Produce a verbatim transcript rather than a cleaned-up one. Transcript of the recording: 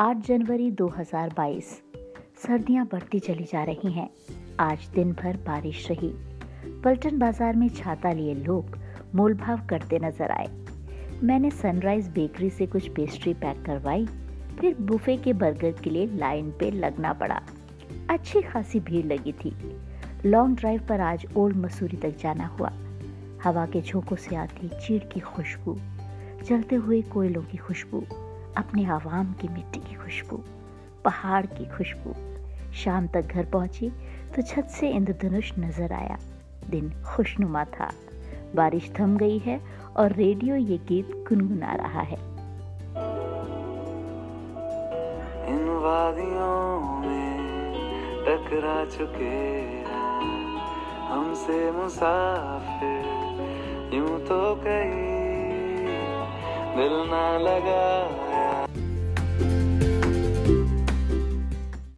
आठ जनवरी दो हज़ार बाईस। सर्दियां बढ़ती चली जा रही हैं। आज दिन भर बारिश रही। पलटन बाजार में छाता लिए लोग मोलभाव करते नजर आए। मैंने सनराइज बेकरी से कुछ पेस्ट्री पैक करवाई, फिर बुफे के बर्गर के लिए लाइन पे लगना पड़ा। अच्छी खासी भीड़ लगी थी। लॉन्ग ड्राइव पर आज ओल्ड मसूरी तक जाना हुआ। हवा के झोंकों से आती चीड़ की खुशबू, जलते हुए कोयलों की खुशबू, अपने आवाम की मिट्टी की खुशबू, पहाड़ की खुशबू। शाम तक घर पहुंची तो छत से इंद्रधनुष नजर आया। दिन खुशनुमा था। बारिश थम गई है और रेडियो ये गीत गुनगुना रहा है। इन वादियों में टकरा चुके हमसे मुसाफिर, यूं तो कहीं दिल ना लगा।